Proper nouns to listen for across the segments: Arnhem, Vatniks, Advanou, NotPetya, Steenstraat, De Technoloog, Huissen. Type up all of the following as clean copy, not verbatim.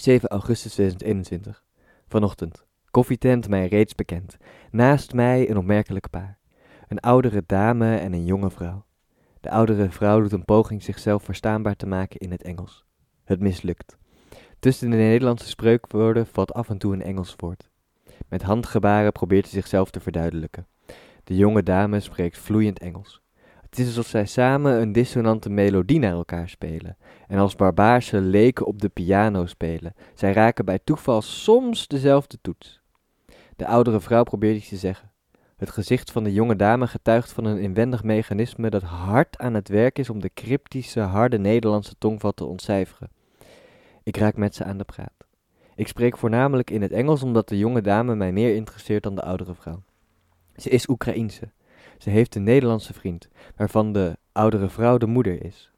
7 augustus 2021. Vanochtend. Koffietent mij reeds bekend. Naast mij een opmerkelijk paar. Een oudere dame en een jonge vrouw. De oudere vrouw doet een poging zichzelf verstaanbaar te maken in het Engels. Het mislukt. Tussen de Nederlandse spreukwoorden valt af en toe een Engels woord. Met handgebaren probeert ze zichzelf te verduidelijken. De jonge dame spreekt vloeiend Engels. Het is alsof zij samen een dissonante melodie naar elkaar spelen. En als barbaarse leken op de piano spelen. Zij raken bij toeval soms dezelfde toets. De oudere vrouw probeert iets te zeggen. Het gezicht van de jonge dame getuigt van een inwendig mechanisme dat hard aan het werk is om de cryptische, harde Nederlandse tongval te ontcijferen. Ik raak met ze aan de praat. Ik spreek voornamelijk in het Engels omdat de jonge dame mij meer interesseert dan de oudere vrouw. Ze is Oekraïense. Ze heeft een Nederlandse vriend, waarvan de oudere vrouw de moeder is.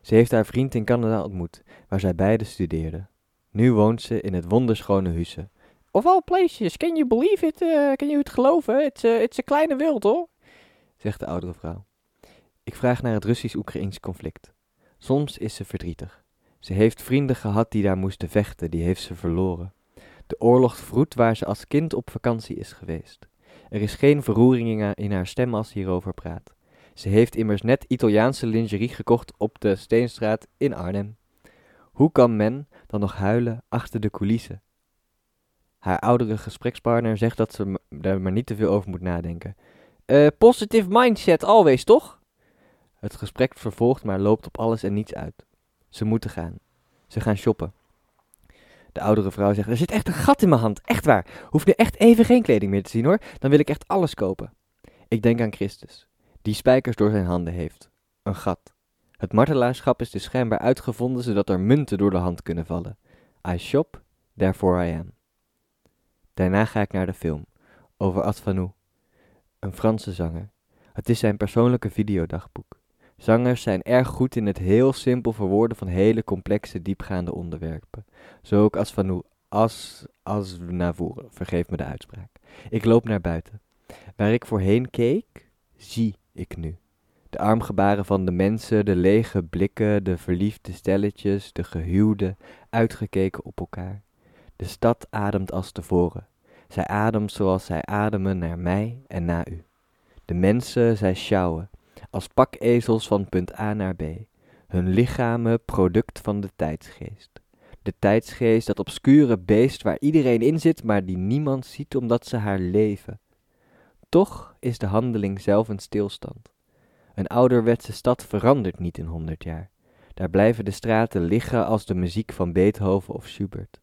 Ze heeft haar vriend in Canada ontmoet, waar zij beiden studeerden. Nu woont ze in het wonderschone Huissen. Of all places, can you believe it? Can you het geloven? It's a kleine wereld, hoor, zegt de oudere vrouw. Ik vraag naar het Russisch-Oekraïns conflict. Soms is ze verdrietig. Ze heeft vrienden gehad die daar moesten vechten, die heeft ze verloren. De oorlog vroet waar ze als kind op vakantie is geweest. Er is geen verroering in haar stem als ze hierover praat. Ze heeft immers net Italiaanse lingerie gekocht op de Steenstraat in Arnhem. Hoe kan men dan nog huilen achter de coulissen? Haar oudere gesprekspartner zegt dat ze daar maar niet te veel over moet nadenken. Positive mindset always, toch? Het gesprek vervolgt maar loopt op alles en niets uit. Ze moeten gaan. Ze gaan shoppen. De oudere vrouw zegt, er zit echt een gat in mijn hand, echt waar. Hoef nu echt even geen kleding meer te zien hoor, dan wil ik echt alles kopen. Ik denk aan Christus, die spijkers door zijn handen heeft. Een gat. Het martelaarschap is dus schijnbaar uitgevonden zodat er munten door de hand kunnen vallen. I shop, therefore I am. Daarna ga ik naar de film, over Advanou, een Franse zanger. Het is zijn persoonlijke videodagboek. Zangers zijn erg goed in het heel simpel verwoorden van hele complexe, diepgaande onderwerpen. Zo ook Advanou, Advanou, vergeef me de uitspraak. Ik loop naar buiten. Waar ik voorheen keek, zie ik nu. De armgebaren van de mensen, de lege blikken, de verliefde stelletjes, de gehuwden, uitgekeken op elkaar. De stad ademt als tevoren. Zij ademt zoals zij ademen naar mij en na u. De mensen, zij sjouwen. Als pakezels van punt A naar B. Hun lichamen product van de tijdsgeest. De tijdsgeest, dat obscure beest waar iedereen in zit, maar die niemand ziet omdat ze haar leven. Toch is de handeling zelf een stilstand. Een ouderwetse stad verandert niet in 100 jaar. Daar blijven de straten liggen als de muziek van Beethoven of Schubert.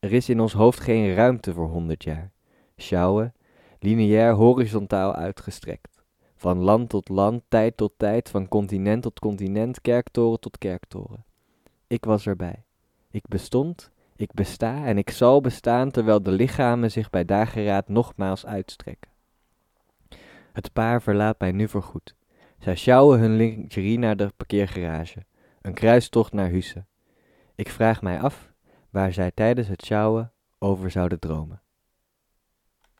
Er is in ons hoofd geen ruimte voor 100 jaar. Sjouwen, lineair horizontaal uitgestrekt. Van land tot land, tijd tot tijd, van continent tot continent, kerktoren tot kerktoren. Ik was erbij. Ik bestond, ik besta en ik zal bestaan terwijl de lichamen zich bij dageraad nogmaals uitstrekken. Het paar verlaat mij nu voorgoed. Zij sjouwen hun lingerie naar de parkeergarage. Een kruistocht naar Huissen. Ik vraag mij af waar zij tijdens het sjouwen over zouden dromen.